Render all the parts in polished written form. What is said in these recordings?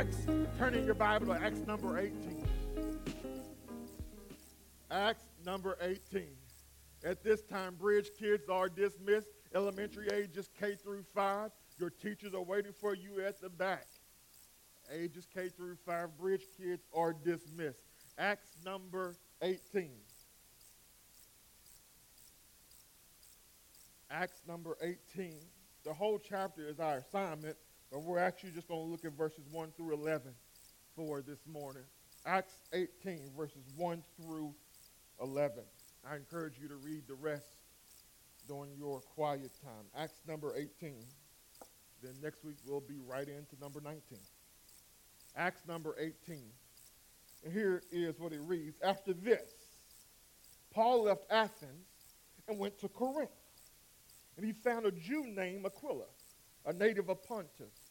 Acts, turn in your Bible to Acts number 18. Acts number 18. At this time, Bridge kids are dismissed. Elementary ages K through 5. Your teachers are waiting for you at the back. Ages K through 5, Bridge kids are dismissed. Acts number 18. Acts number 18. The whole chapter is our assignment, but we're actually just going to look at verses 1 through 11 for this morning. Acts 18, verses 1 through 11. I encourage you to read the rest during your quiet time. Acts number 18. Then next week we'll be right into number 19. Acts number 18. And here is what it reads. After this, Paul left Athens and went to Corinth. And he found a Jew named Aquila, a native of Pontus,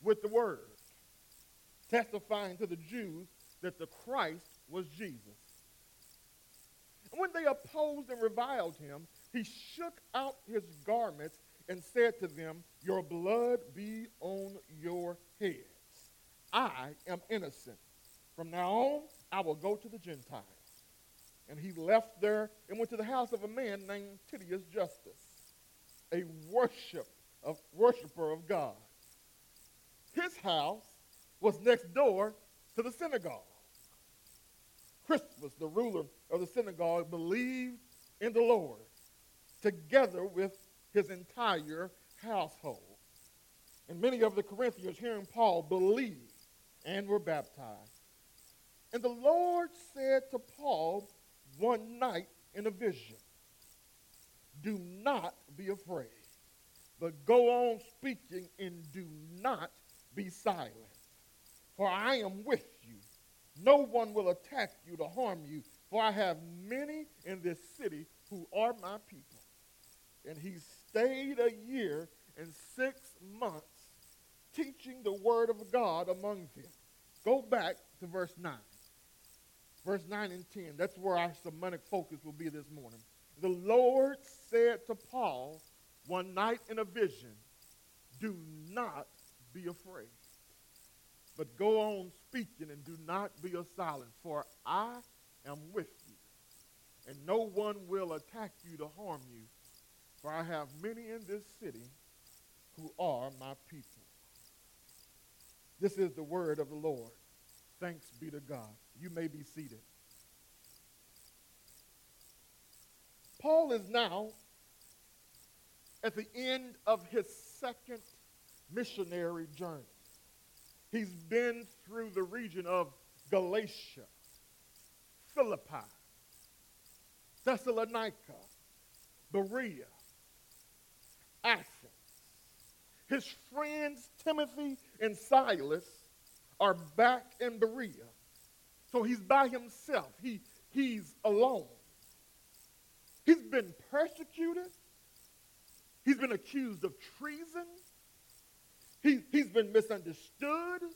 with the word, testifying to the Jews that the Christ was Jesus. And when they opposed and reviled him, he shook out his garments and said to them, "Your blood be on your heads. I am innocent. From now on, I will go to the Gentiles." And he left there and went to the house of a man named Titius Justus, a worshiper of God. His house was next door to the synagogue. Crispus, the ruler of the synagogue, believed in the Lord, together with his entire household. And many of the Corinthians, hearing Paul, believed and were baptized. And the Lord said to Paul one night in a vision, "Do not be afraid, but go on speaking and do not be silent. For I am with you. No one will attack you to harm you, for I have many in this city who are my people." And he stayed a year and 6 months teaching the word of God among them. Go back to verse 9. Verse 9 and 10, that's where our sermonic focus will be this morning. The Lord said to Paul one night in a vision, "Do not be afraid, but go on speaking and do not be silent, for I am with you, and no one will attack you to harm you, for I have many in this city who are my people." This is the word of the Lord. Thanks be to God. You may be seated. Paul is now at the end of his second missionary journey. He's been through the region of Galatia, Philippi, Thessalonica, Berea, Athens. His friends Timothy and Silas are back in Berea. So he's by himself. He's alone. He's been persecuted. He's been accused of treason. He's been misunderstood,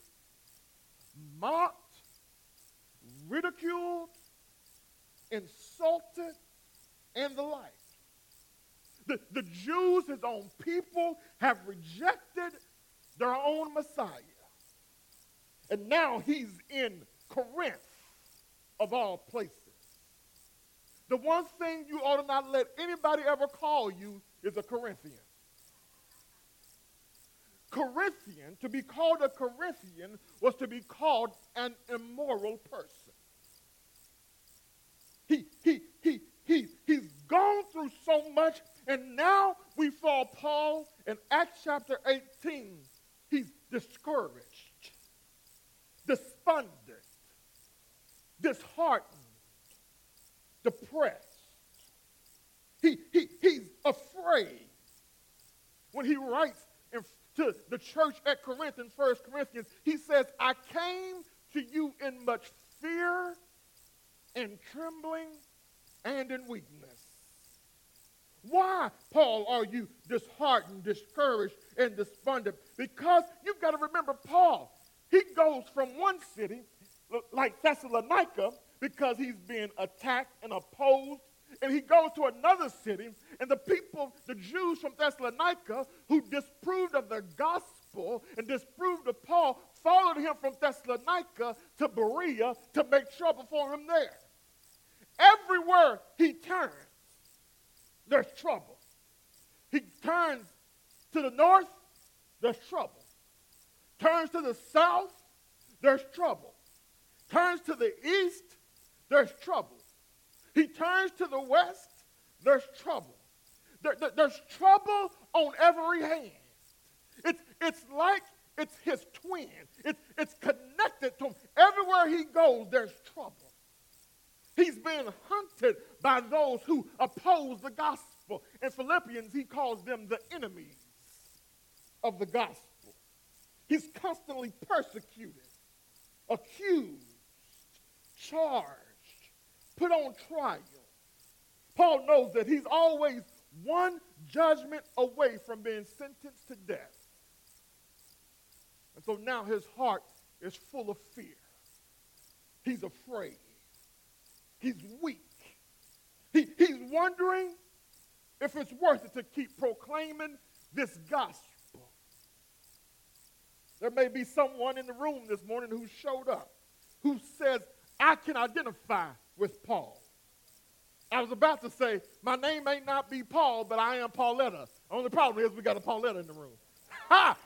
mocked, ridiculed, insulted, and the like. The Jews, his own people, have rejected their own Messiah. And now he's in Corinth, of all places. The one thing you ought to not let anybody ever call you is a Corinthian. Corinthian, to be called a Corinthian, was to be called an immoral person. He's gone through so much, and now we find Paul in Acts chapter 18. He's discouraged, despondent, disheartened, depressed. He's afraid. When he writes in to the church at Corinth in 1 Corinthians, he says, I came to you in much fear and trembling and in weakness. Why, Paul, are you disheartened, discouraged, and despondent? Because you've got to remember, Paul, he goes from one city, like Thessalonica, because he's being attacked and opposed, and he goes to another city, and the people, the Jews from Thessalonica, who disproved of the gospel and disproved of Paul, followed him from Thessalonica to Berea to make trouble for him there. Everywhere he turns, there's trouble. He turns to the north, there's trouble. Turns to the south, there's trouble. Turns to the east, there's trouble. He turns to the west, there's trouble. There's trouble on every hand. It's like it's his twin. It's connected to him. Everywhere he goes, there's trouble. He's being hunted by those who oppose the gospel. In Philippians, he calls them the enemies of the gospel. He's constantly persecuted, accused, charged, put on trial. Paul knows that he's always one judgment away from being sentenced to death. And so now his heart is full of fear. He's afraid. He's weak. He's wondering if it's worth it to keep proclaiming this gospel. There may be someone in the room this morning who showed up, who says, I can identify with Paul. I was about to say, my name may not be Paul, but I am Pauletta. Only problem is we got a Pauletta in the room. Ha!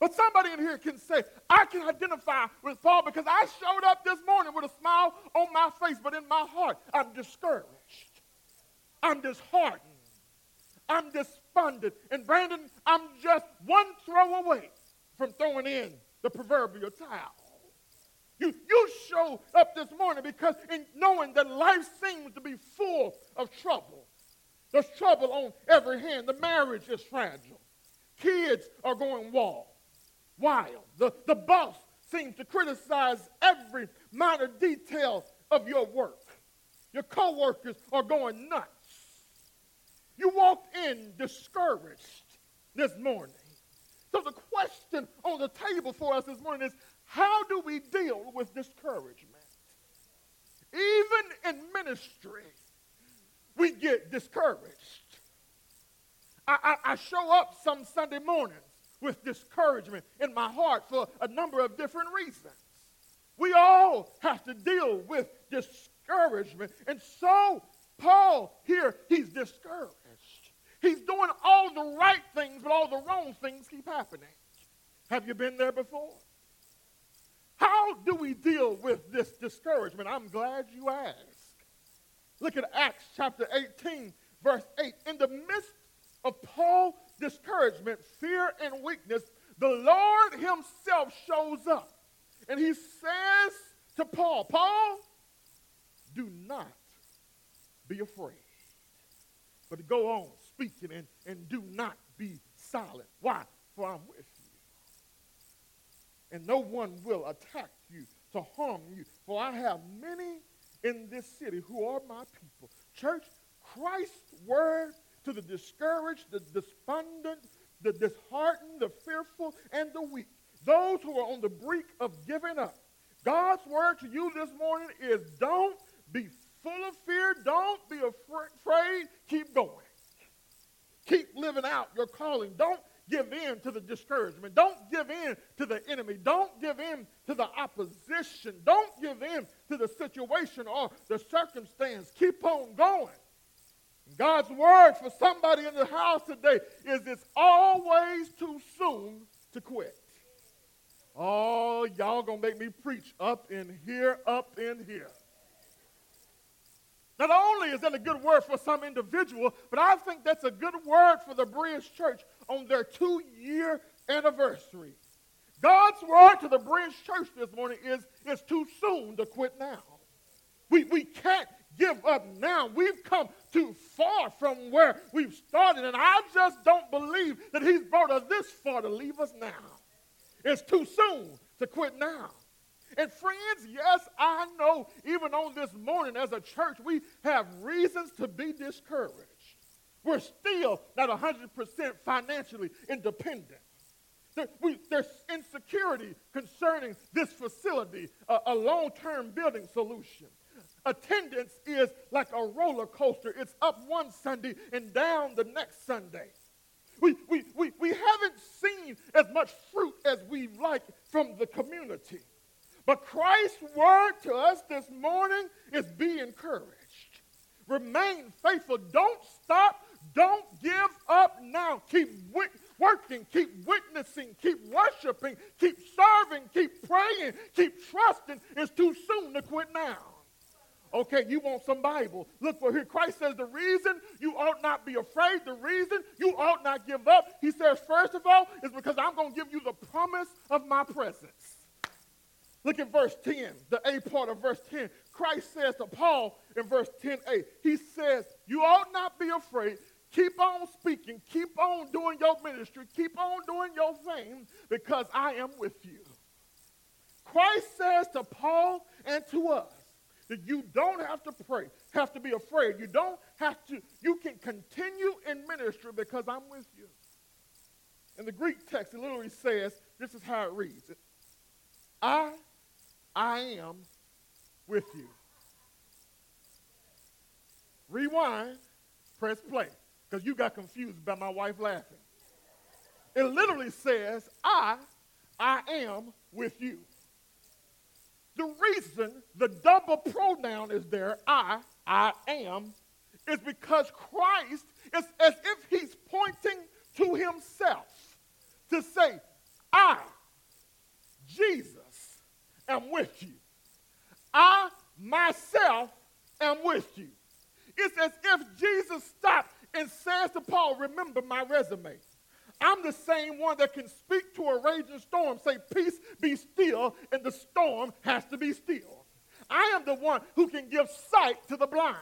But somebody in here can say, I can identify with Paul because I showed up this morning with a smile on my face, but in my heart, I'm discouraged. I'm disheartened. I'm despondent. And Brandon, I'm just one throw away from throwing in the proverbial towel. You showed up this morning because in knowing that life seems to be full of trouble. There's trouble on every hand. The marriage is fragile. Kids are going wild. The boss seems to criticize every minor detail of your work. Your coworkers are going nuts. You walked in discouraged this morning. So the question on the table for us this morning is, how do we deal with discouragement? Even in ministry, we get discouraged. I show up some Sunday mornings with discouragement in my heart for a number of different reasons. We all have to deal with discouragement. And so Paul here, he's discouraged. He's doing all the right things, but all the wrong things keep happening. Have you been there before? How do we deal with this discouragement? I'm glad you asked. Look at Acts chapter 18, verse 8. In the midst of Paul's discouragement, fear, and weakness, the Lord himself shows up. And he says to Paul, Paul, do not be afraid, but go on speaking and do not be silent. Why? For I'm with you. And no one will attack you to harm you. For I have many in this city who are my people. Church, Christ's word to the discouraged, the despondent, the disheartened, the fearful, and the weak, those who are on the brink of giving up. God's word to you this morning is don't be full of fear, don't be afraid, keep going. Keep living out your calling. Don't give in to the discouragement. Don't give in to the enemy. Don't give in to the opposition. Don't give in to the situation or the circumstance. Keep on going. God's word for somebody in the house today is it's always too soon to quit. Oh, y'all gonna make me preach up in here, up in here. Not only is that a good word for some individual, but I think that's a good word for the Bridge Church on their 2-year anniversary. God's word to the Bridge Church this morning is it's too soon to quit now. We can't give give up now. We've come too far from where we've started, and I just don't believe that he's brought us this far to leave us now. It's too soon to quit now. And friends, yes, I know even on this morning as a church, we have reasons to be discouraged. We're still not 100% financially independent. There's insecurity concerning this facility, a long-term building solution. Attendance is like a roller coaster. It's up one Sunday and down the next Sunday. We haven't seen as much fruit as we like from the community. But Christ's word to us this morning is be encouraged. Remain faithful. Don't stop. Don't give up now. Keep working. Keep witnessing. Keep worshiping. Keep serving. Keep praying. Keep trusting. It's too soon to quit now. Okay, you want some Bible. Look for here. Christ says the reason you ought not be afraid, the reason you ought not give up, he says, first of all, is because I'm going to give you the promise of my presence. Look at verse 10, the A part of verse 10. Christ says to Paul in verse 10a, he says, you ought not be afraid. Keep on speaking. Keep on doing your ministry. Keep on doing your thing because I am with you. Christ says to Paul and to us that you don't have to pray, have to be afraid. You don't have to. You can continue in ministry because I'm with you. In the Greek text, it literally says, this is how it reads. I am with you. Rewind, press play, because you got confused by my wife laughing. It literally says, I am with you. The reason the double pronoun is there, I am, is because Christ is as if he's pointing to himself to say, I, Jesus, am with you. I myself am with you. It's as if Jesus stopped and says to Paul, remember my resume. I'm the same one that can speak to a raging storm, say, peace be still, and the storm has to be still. I am the one who can give sight to the blind.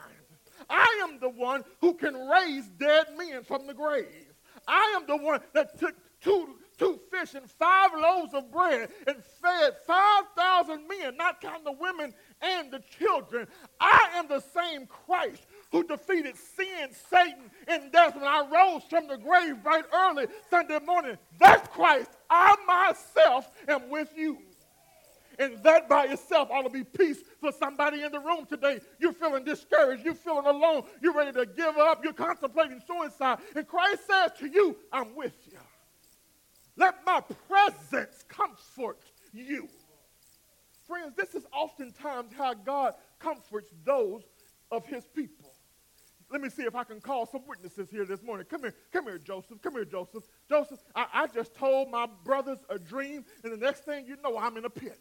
I am the one who can raise dead men from the grave. I am the one that took two fish and 5 loaves of bread and fed 5,000 men, not counting the women and the children. I am the same Christ who defeated sin, Satan, and death when I rose from the grave right early Sunday morning. That's Christ. I myself am with you. And that by itself ought to be peace for somebody in the room today. You're feeling discouraged. You're feeling alone. You're ready to give up. You're contemplating suicide. And Christ says to you, I'm with you. Let my presence comfort you. Friends, this is oftentimes how God comforts those of his people. Let me see if I can call some witnesses here this morning. Come here, Joseph. Come here, Joseph. Joseph, I just told my brothers a dream, and the next thing you know, I'm in a pit.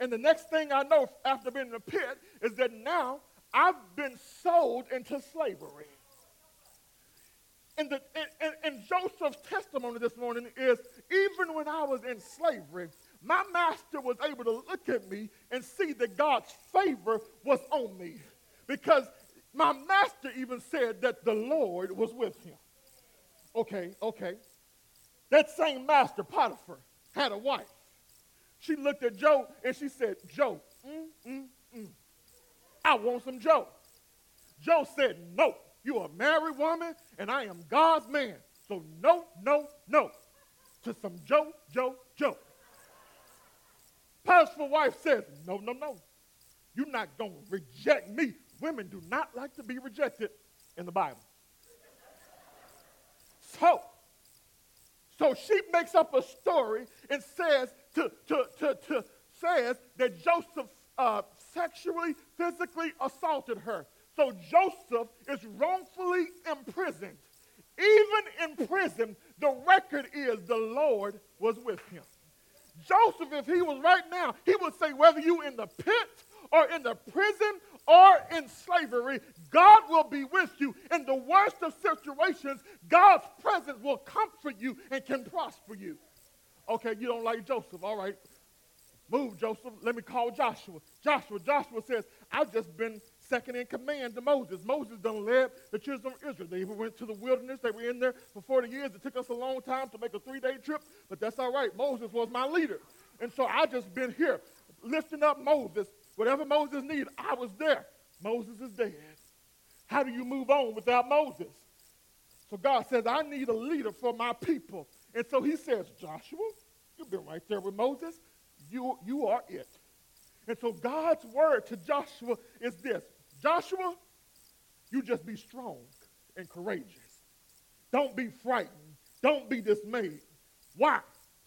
And the next thing I know after being in a pit is that now I've been sold into slavery. And Joseph's testimony this morning is, even when I was in slavery, my master was able to look at me and see that God's favor was on me. Because my master even said that the Lord was with him. Okay. That same master, Potiphar, had a wife. She looked at Joe and she said, Joe, I want some Joe. Joe said, no. You are a married woman, and I am God's man. So no to some Joe. Potiphar's wife says, no. You're not going to reject me. Women do not like to be rejected in the Bible. So she makes up a story and says says that Joseph sexually, physically assaulted her. So Joseph is wrongfully imprisoned. Even in prison, the record is the Lord was with him. Joseph, if he was right now, he would say, whether you in the pit or in the prison or in slavery, God will be with you. In the worst of situations, God's presence will comfort you and can prosper you. Okay, you don't like Joseph, all right. Move, Joseph. Let me call Joshua. Joshua says, I've just been second in command to Moses. Moses done led the children of Israel. They even went to the wilderness. They were in there for 40 years. It took us a long time to make a 3-day trip, but that's all right. Moses was my leader. And so I just been here, lifting up Moses. Whatever Moses needed, I was there. Moses is dead. How do you move on without Moses? So God says, I need a leader for my people. And so he says, Joshua, you've been right there with Moses. You are it. And so God's word to Joshua is this. Joshua, you just be strong and courageous. Don't be frightened. Don't be dismayed. Why?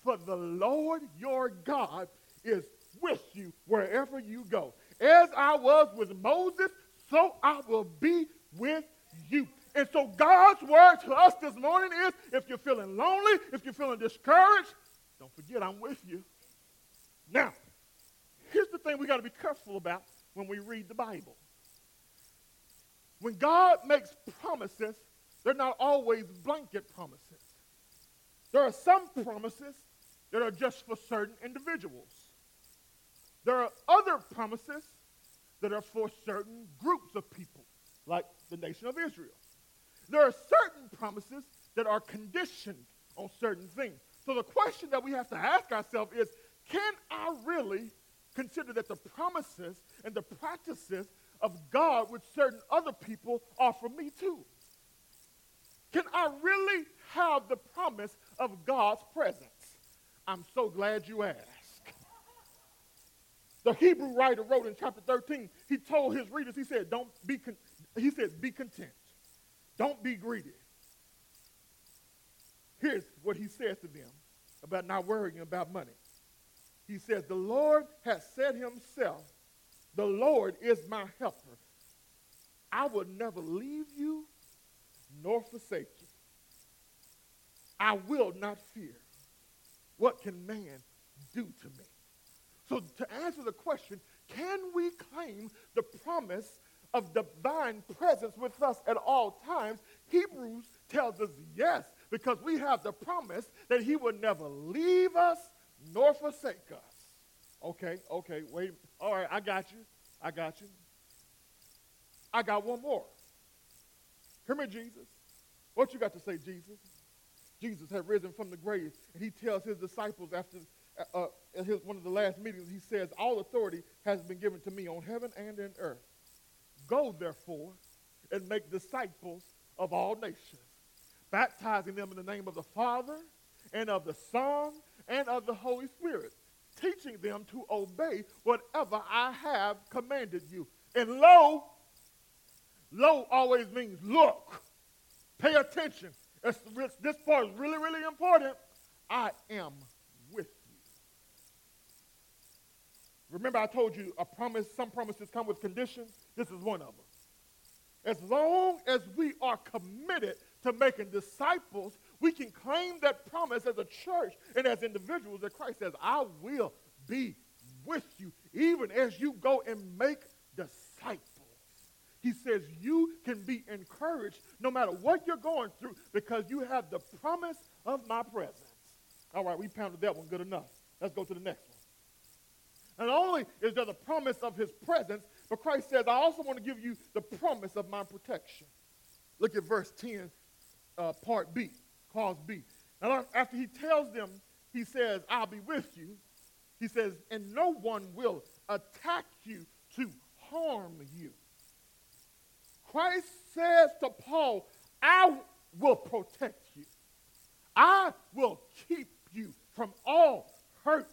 For the Lord your God is with you wherever you go. As I was with Moses, so I will be with you. And so God's word to us this morning is, if you're feeling lonely, if you're feeling discouraged, don't forget I'm with you. Now, here's the thing we got to be careful about when we read the Bible. When God makes promises, they're not always blanket promises. There are some promises that are just for certain individuals. There are other promises that are for certain groups of people, like the nation of Israel. There are certain promises that are conditioned on certain things. So the question that we have to ask ourselves is, can I really consider that the promises and the practices of God with certain other people are for me too? Can I really have the promise of God's presence? I'm so glad you asked. The Hebrew writer wrote in chapter 13, he told his readers, he said, be content. Don't be greedy. Here's what he says to them about not worrying about money. He says, the Lord has said himself, the Lord is my helper. I will never leave you nor forsake you. I will not fear. What can man do to me? So to answer the question, can we claim the promise of divine presence with us at all times? Hebrews tells us yes, because we have the promise that he will never leave us nor forsake us. Okay, wait. All right, I got you. I got one more. Hear me, Jesus. What you got to say, Jesus? Jesus had risen from the grave, and he tells his disciples after one of the last meetings, he says, all authority has been given to me on heaven and in earth. Go, therefore, and make disciples of all nations, baptizing them in the name of the Father and of the Son and of the Holy Spirit, teaching them to obey whatever I have commanded you. And lo always means look, pay attention. This part is really, really important. I am with you. Remember I told you a promise, some promises come with conditions. This is one of them. As long as we are committed to making disciples, we can claim that promise as a church and as individuals that Christ says, I will be with you even as you go and make disciples. He says you can be encouraged no matter what you're going through because you have the promise of my presence. All right, we pounded that one good enough. Let's go to the next one. Not only is there the promise of his presence, but Christ says, I also want to give you the promise of my protection. Look at verse 10, part B. Clause B. Now, after he tells them, he says, I'll be with you. He says, and no one will attack you to harm you. Christ says to Paul, I will protect you. I will keep you from all hurt,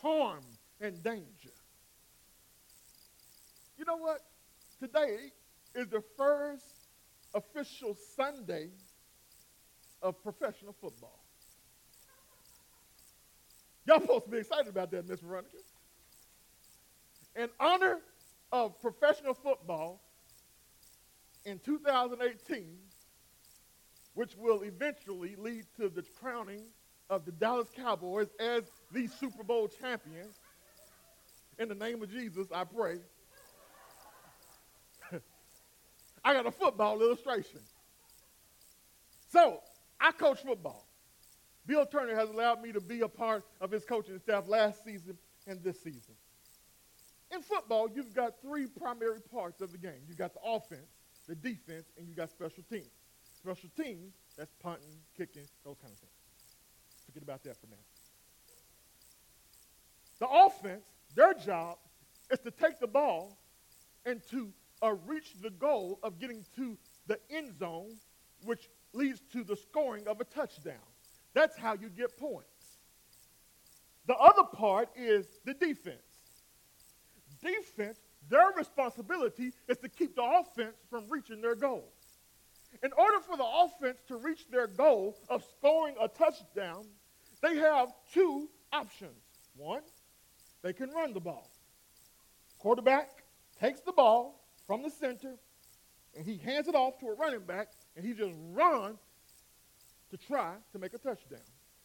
harm, and danger. You know what? Today is the first official Sunday of professional football. Y'all supposed to be excited about that, Miss Veronica. In honor of professional football in 2018, which will eventually lead to the crowning of the Dallas Cowboys as the Super Bowl champions, in the name of Jesus, I pray. I got a football illustration. So, I coach football. Bill Turner has allowed me to be a part of his coaching staff last season and this season. In football, you've got three primary parts of the game. You've got the offense, the defense, and you got special teams. Special teams, that's punting, kicking, those kind of things. Forget about that for now. The offense, their job is to take the ball and to reach the goal of getting to the end zone, which leads to the scoring of a touchdown. That's how you get points. The other part is the defense. Defense, their responsibility is to keep the offense from reaching their goal. In order for the offense to reach their goal of scoring a touchdown, they have two options. One, they can run the ball. Quarterback takes the ball from the center, and he hands it off to a running back, and he just runs to try to make a touchdown.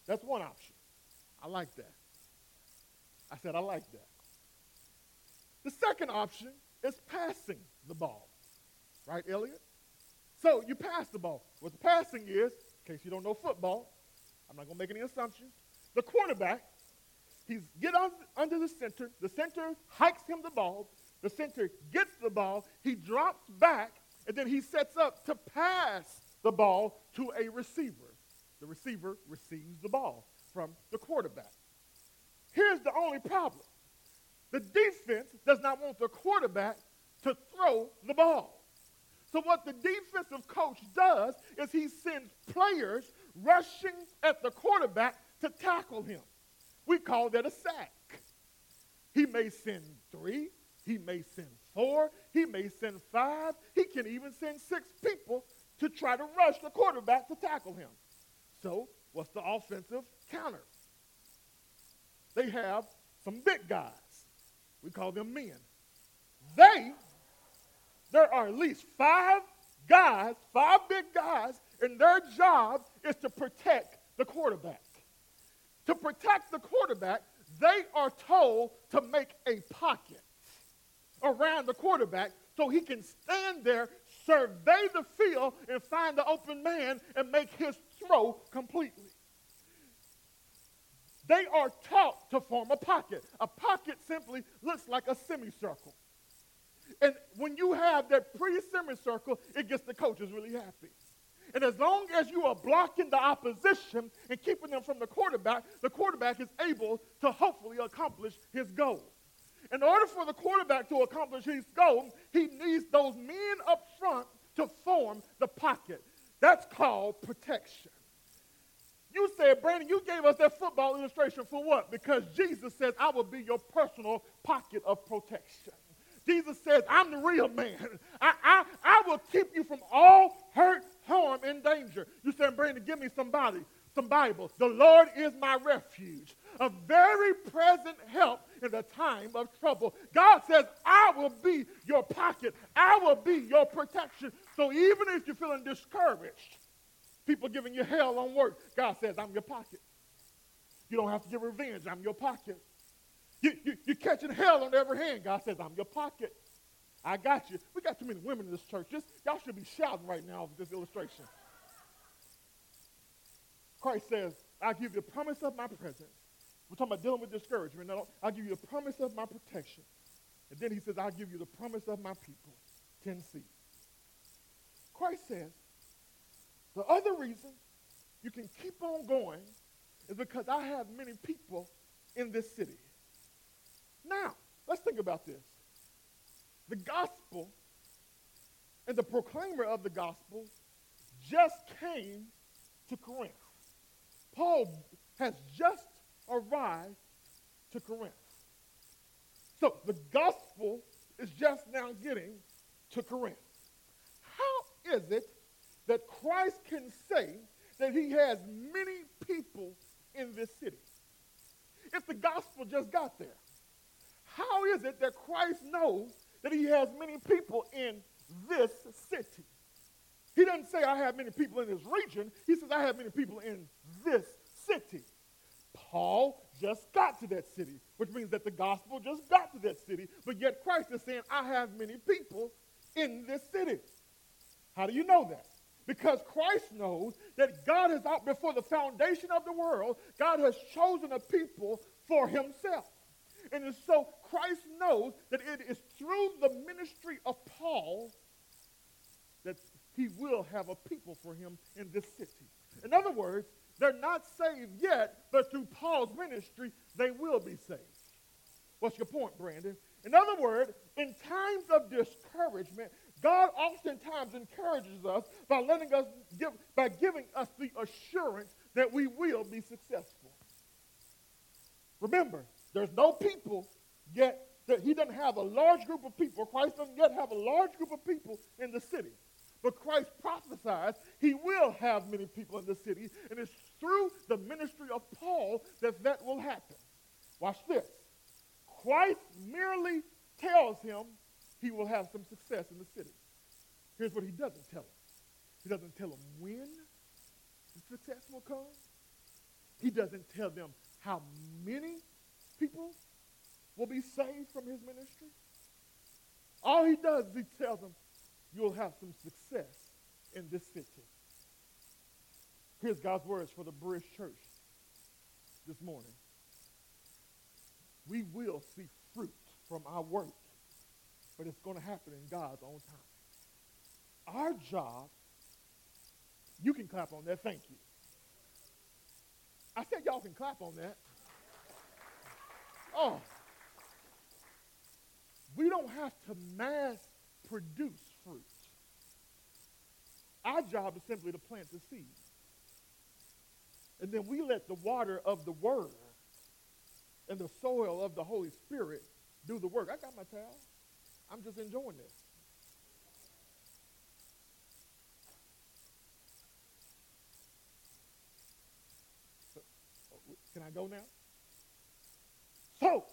That's one option. I like that. I said I like that. The second option is passing the ball. Right, Elliot? So you pass the ball. What the passing is, in case you don't know football, I'm not going to make any assumptions, the quarterback, he's get under the center hikes him the ball, the center gets the ball, he drops back, and then he sets up to pass the ball to a receiver. The receiver receives the ball from the quarterback. Here's the only problem. The defense does not want the quarterback to throw the ball. So what the defensive coach does is he sends players rushing at the quarterback to tackle him. We call that a sack. He may send 3, he may send 4, he may send 5, he can even send 6 people to try to rush the quarterback to tackle him. So what's the offensive counter? They have some big guys. We call them men. There are at least 5 big guys, and their job is to protect the quarterback. To protect the quarterback, they are told to make a pocket around the quarterback so he can stand there, survey the field, and find the open man and make his throw completely. They are taught to form a pocket. A pocket simply looks like a semicircle. And when you have that pretty semicircle, it gets the coaches really happy. And as long as you are blocking the opposition and keeping them from the quarterback is able to hopefully accomplish his goal. In order for the quarterback to accomplish his goal, he needs those men up front to form the pocket. That's called protection. You said, Brandon, you gave us that football illustration for what? Because Jesus says, I will be your personal pocket of protection. Jesus says, I'm the real man. I will keep you from all hurt, harm, and danger. You said, Brandon, give me some Bible. The Lord is my refuge, a very present help in the time of trouble. God says, I will be your pocket. I will be your protection. So even if you're feeling discouraged, people giving you hell on work, God says, I'm your pocket. You don't have to get revenge. I'm your pocket. You're catching hell on every hand. God says, I'm your pocket. I got you. We got too many women in this church. Y'all should be shouting right now with this illustration. Christ says, I'll give you a promise of my presence. We're talking about dealing with discouragement. No, I'll give you the promise of my protection. And then he says, I'll give you the promise of my people, 10 seed. Christ says, the other reason you can keep on going is because I have many people in this city. Now, let's think about this. The gospel and the proclaimer of the gospel just came to Corinth. Paul has just arrived to Corinth. So the gospel is just now getting to Corinth. How is it that Christ can say that he has many people in this city? If the gospel just got there, how is it that Christ knows that he has many people in this city? He doesn't say, I have many people in this region. He says, I have many people in this city. Paul just got to that city, which means that the gospel just got to that city, but yet Christ is saying, I have many people in this city. How do you know that? Because Christ knows that God is out before the foundation of the world. God has chosen a people for himself. And so Christ knows that it is through the ministry of Paul that he will have a people for him in this city. In other words, they're not saved yet, but through Paul's ministry, they will be saved. What's your point, Brandon? In other words, in times of discouragement, God oftentimes encourages us by giving us the assurance that we will be successful. Remember, there's no people yet that he doesn't have a large group of people. Christ doesn't yet have a large group of people in the city. But Christ prophesies he will have many people in the city, and it's through the ministry of Paul that will happen. Watch this. Christ merely tells him he will have some success in the city. Here's what he doesn't tell him. He doesn't tell him when the success will come. He doesn't tell them how many people will be saved from his ministry. All he does is he tells them, you'll have some success in this city. Here's God's words for the Bridge Church this morning. We will see fruit from our work, but it's going to happen in God's own time. Our job, you can clap on that, thank you. I said y'all can clap on that. Oh. We don't have to mass produce fruit. Our job is simply to plant the seed. And then we let the water of the word and the soil of the Holy Spirit do the work. I got my towel. I'm just enjoying this. So, can I go now? So,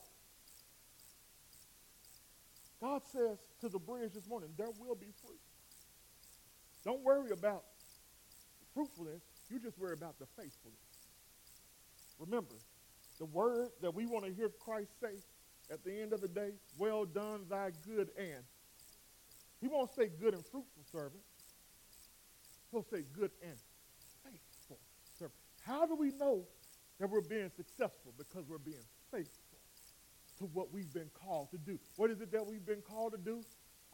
God says to the Bridge this morning, there will be fruit. Don't worry about fruitfulness. You just worry about the faithfulness. Remember, the word that we want to hear Christ say at the end of the day, well done, thy good and. He won't say good and fruitful servant. He'll say good and faithful servant. How do we know that we're being successful? Because we're being faithful to what we've been called to do. What is it that we've been called to do?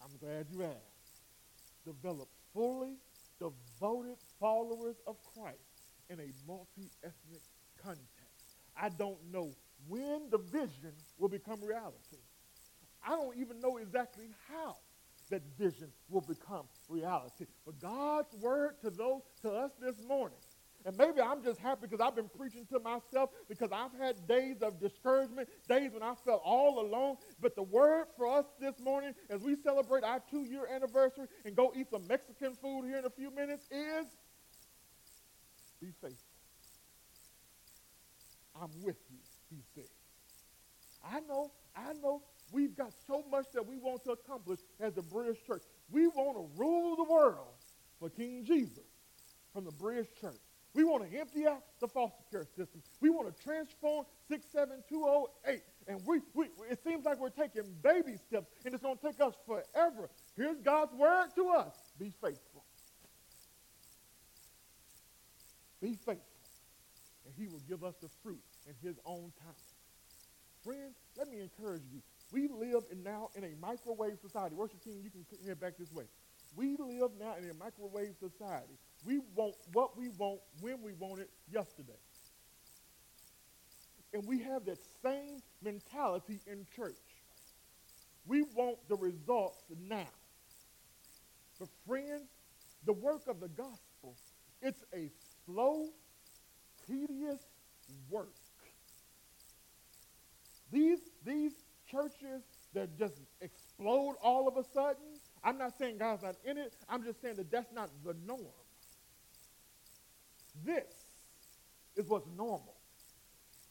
I'm glad you asked. Develop fully devoted followers of Christ in a multi-ethnic context. I don't know when the vision will become reality. I don't even know exactly how that vision will become reality. But God's word to us this morning, and maybe I'm just happy because I've been preaching to myself, because I've had days of discouragement, days when I felt all alone. But the word for us this morning, as we celebrate our 2-year anniversary and go eat some Mexican food here in a few minutes, is be faithful. I'm with you, he said. I know we've got so much that we want to accomplish as the Bridge Church. We want to rule the world for King Jesus from the Bridge Church. We want to empty out the foster care system. We want to transform 67208. And it seems like we're taking baby steps, and it's going to take us forever. Here's God's word to us. Be faithful. Be faithful. And he will give us the fruit in his own time. Friends, let me encourage you. We live now in a microwave society. Worship team, you can head back this way. We live now in a microwave society. We want what we want when we want it yesterday. And we have that same mentality in church. We want the results now. But friends, the work of the gospel, it's a slow, tedious work. These churches that just explode all of a sudden, I'm not saying God's not in it. I'm just saying that that's not the norm. This is what's normal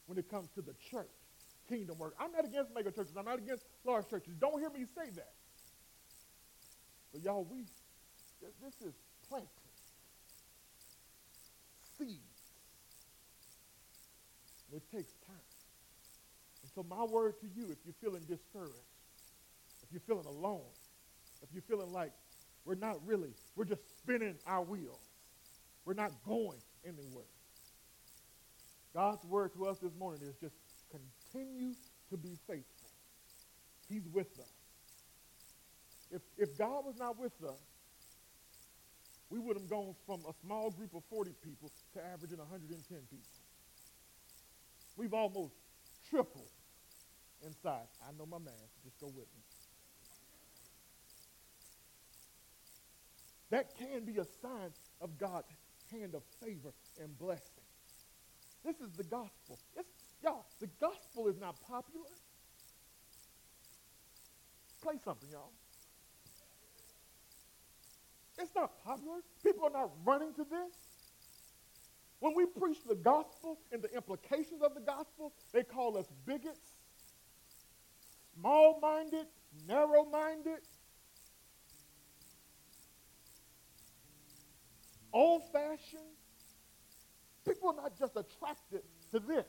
when it comes to the church, kingdom work. I'm not against mega churches. I'm not against large churches. Don't hear me say that. But y'all, this is planting seeds. It takes time. And so my word to you, if you're feeling discouraged, if you're feeling alone, if you're feeling like we're just spinning our wheels, we're not going anywhere. God's word to us this morning is just continue to be faithful. He's with us. If God was not with us, we would have gone from a small group of 40 people to averaging 110 people. We've almost tripled in size. I know my math. Just go with me. That can be a sign of God's hand of favor and blessing. This is the gospel. Y'all, the gospel is not popular. Play something, y'all. It's not popular. People are not running to this. When we preach the gospel and the implications of the gospel, they call us bigots, small-minded, narrow-minded, old-fashioned. People are not just attracted to this.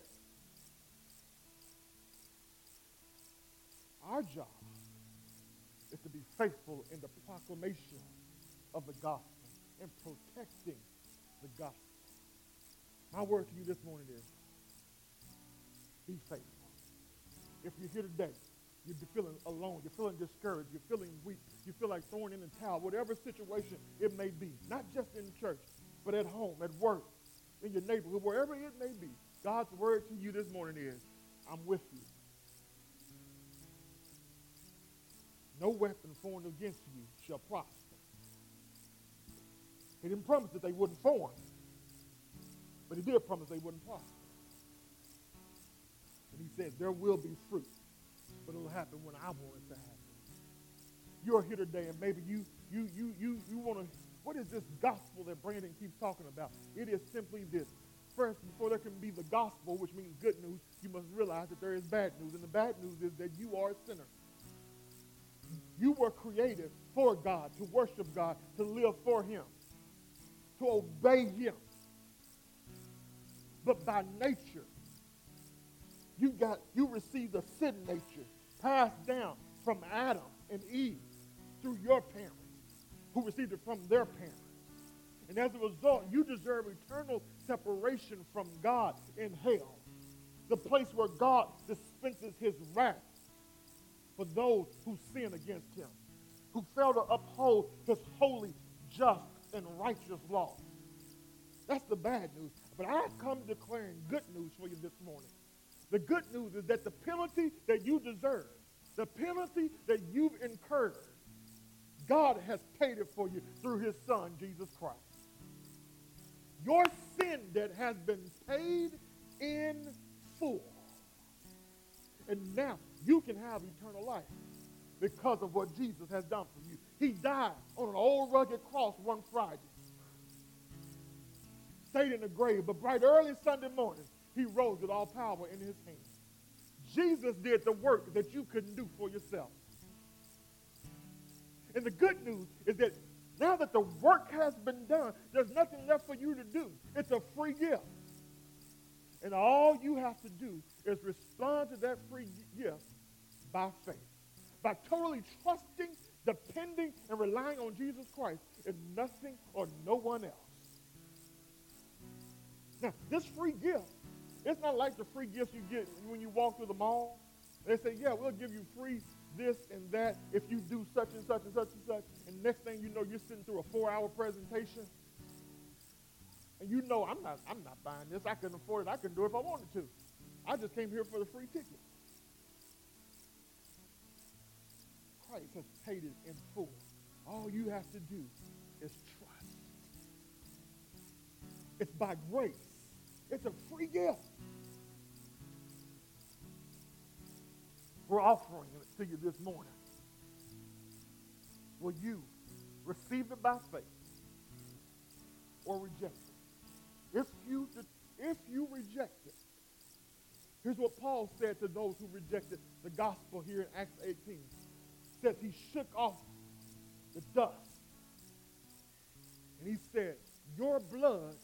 Our job is to be faithful in the proclamation of the gospel and protecting the gospel. My word to you this morning is be faithful. If you're here today, you're feeling alone, you're feeling discouraged, you're feeling weak, you feel like throwing in the towel, whatever situation it may be, not just in church, but at home, at work, in your neighborhood, wherever it may be, God's word to you this morning is, I'm with you. No weapon formed against you shall prosper. He didn't promise that they wouldn't form, but he did promise they wouldn't prosper. And he said, there will be fruit, but it'll happen when I want it to happen. You're here today, and maybe you want to, what is this gospel that Brandon keeps talking about? It is simply this. First, before there can be the gospel, which means good news, you must realize that there is bad news, and the bad news is that you are a sinner. You were created for God, to worship God, to live for him, to obey him. But by nature, you received a sin nature passed down from Adam and Eve through your parents, who received it from their parents. And as a result, you deserve eternal separation from God in hell, the place where God dispenses his wrath for those who sin against him, who fail to uphold his holy, just, and righteous law. That's the bad news. But I come declaring good news for you this morning. The good news is that the penalty that you deserve, the penalty that you've incurred, God has paid it for you through his son, Jesus Christ. Your sin debt has been paid in full. And now you can have eternal life because of what Jesus has done for you. He died on an old rugged cross one Friday. Stayed in the grave, but bright early Sunday morning, he rose with all power in his hands. Jesus did the work that you couldn't do for yourself. And the good news is that now that the work has been done, there's nothing left for you to do. It's a free gift. And all you have to do is respond to that free gift by faith, by totally trusting, depending, and relying on Jesus Christ and nothing or no one else. Now, this free gift, it's not like the free gifts you get when you walk through the mall. They say, yeah, we'll give you free this and that if you do such and such and such and such. And next thing you know, you're sitting through a 4-hour presentation. And you know, I'm not buying this. I couldn't afford it. I couldn't do it if I wanted to. I just came here for the free ticket. Christ has paid it in full. All you have to do is trust. It's by grace. It's a free gift. We're offering it to you this morning. Will you receive it by faith or reject it? If you reject it, here's what Paul said to those who rejected the gospel here in Acts 18. He says he shook off the dust. And he said, your blood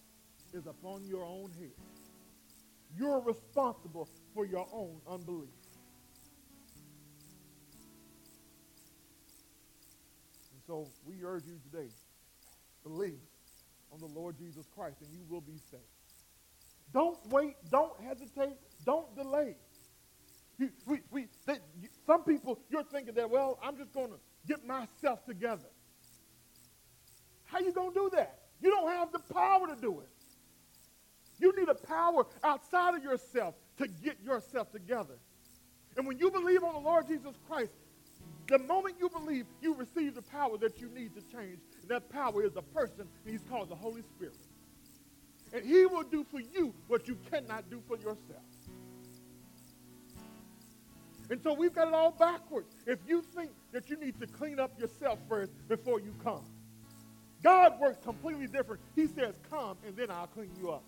is upon your own head. You're responsible for your own unbelief. So we urge you today, believe on the Lord Jesus Christ and you will be saved. Don't wait, don't hesitate, don't delay. Some people, you're thinking that, well, I'm just going to get myself together. How you going to do that? You don't have the power to do it. You need a power outside of yourself to get yourself together. And when you believe on the Lord Jesus Christ, the moment you believe, you receive the power that you need to change. And that power is a person, and he's called the Holy Spirit. And he will do for you what you cannot do for yourself. And so we've got it all backwards. If you think that you need to clean up yourself first before you come. God works completely different. He says, come, and then I'll clean you up.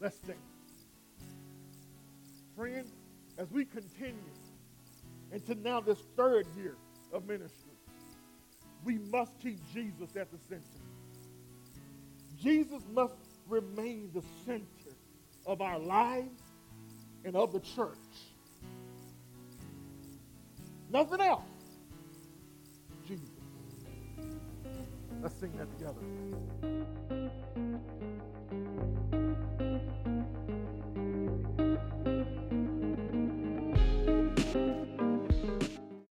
Let's think. Friends, as we continue into now this third year of ministry, we must keep Jesus at the center. Jesus must remain the center of our lives and of the church. Nothing else. Jesus. Let's sing that together.